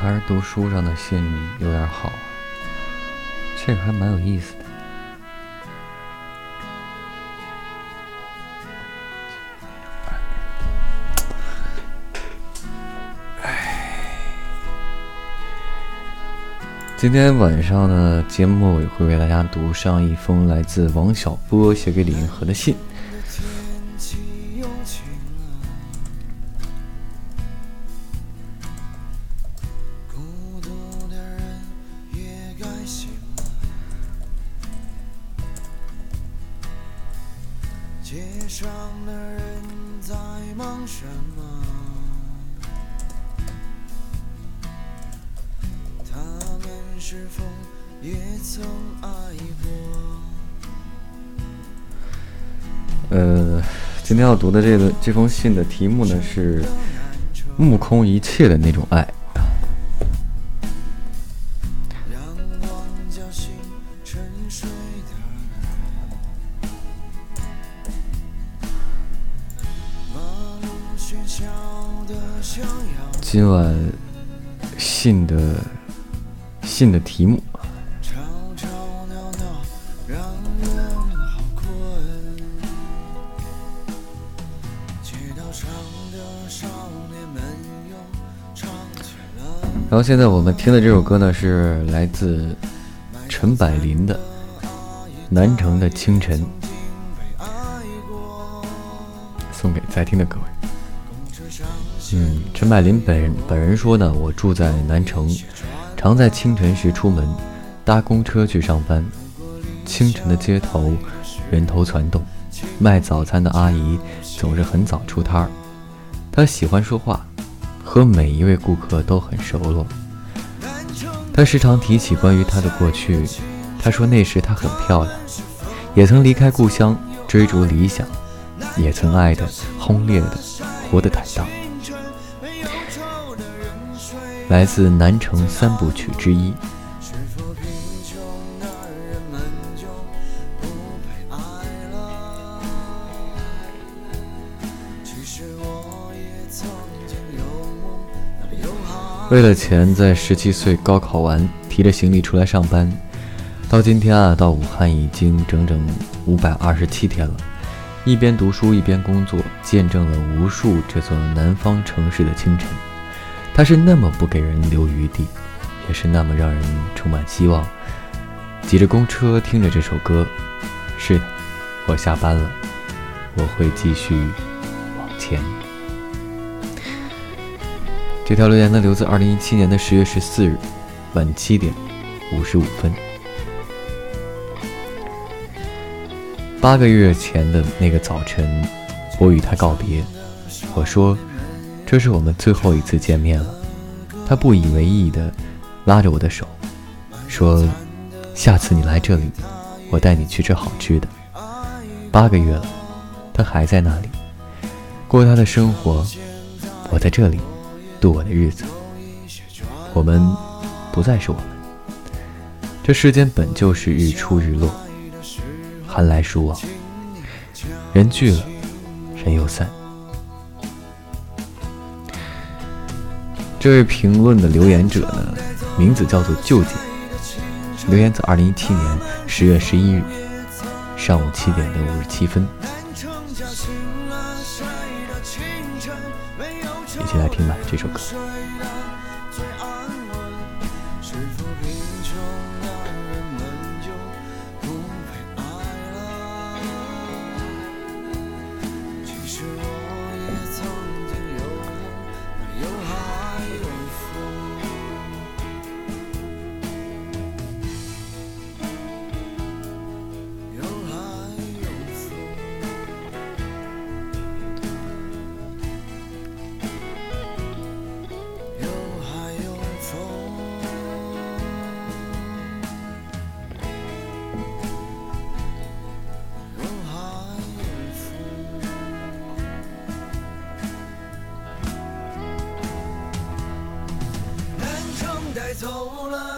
还是读书上的信有点好，这个还蛮有意思的。今天晚上的节目也会为大家读上一封来自王小波写给李银河的信。今天要读的这封信的题目呢是目空一切的那种爱。今晚信的题目然后现在我们听的这首歌呢是来自陈百林的《南城的清晨》，送给在听的各位。陈百林本人说呢，我住在南城，常在清晨时出门，搭公车去上班。清晨的街头人头攒动，卖早餐的阿姨总是很早出摊儿，她喜欢说话，和每一位顾客都很熟络。他时常提起关于他的过去，他说那时他很漂亮，也曾离开故乡追逐理想，也曾爱的轰烈的活得坦荡。来自南城三部曲之一。为了钱，在17岁高考完，提着行李出来上班，到今天啊，到武汉已经整整527天了。一边读书一边工作，见证了无数这座南方城市的清晨。它是那么不给人留余地，也是那么让人充满希望。挤着公车，听着这首歌，是的，我下班了，我会继续往前。这条留言呢，留自2017年的10月14日晚7:55。8个月前的那个早晨，我与他告别。我说，这是我们最后一次见面了。他不以为意地拉着我的手，说：“下次你来这里，我带你去吃好吃的。”8个月了，他还在那里，过他的生活，我在这里度我的日子。我们不再是我们，这世间本就是日出日落，寒来暑往，人聚了，人又散。这位评论的留言者呢，名字叫做舅姐，留言自2017年10月11日上午7:57。一起来听吧这首歌。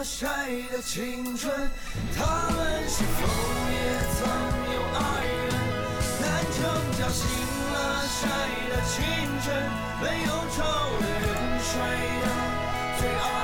谁的青春，他们是否也曾有爱人？南城叫醒了谁的青春，没有愁的人，谁的最爱？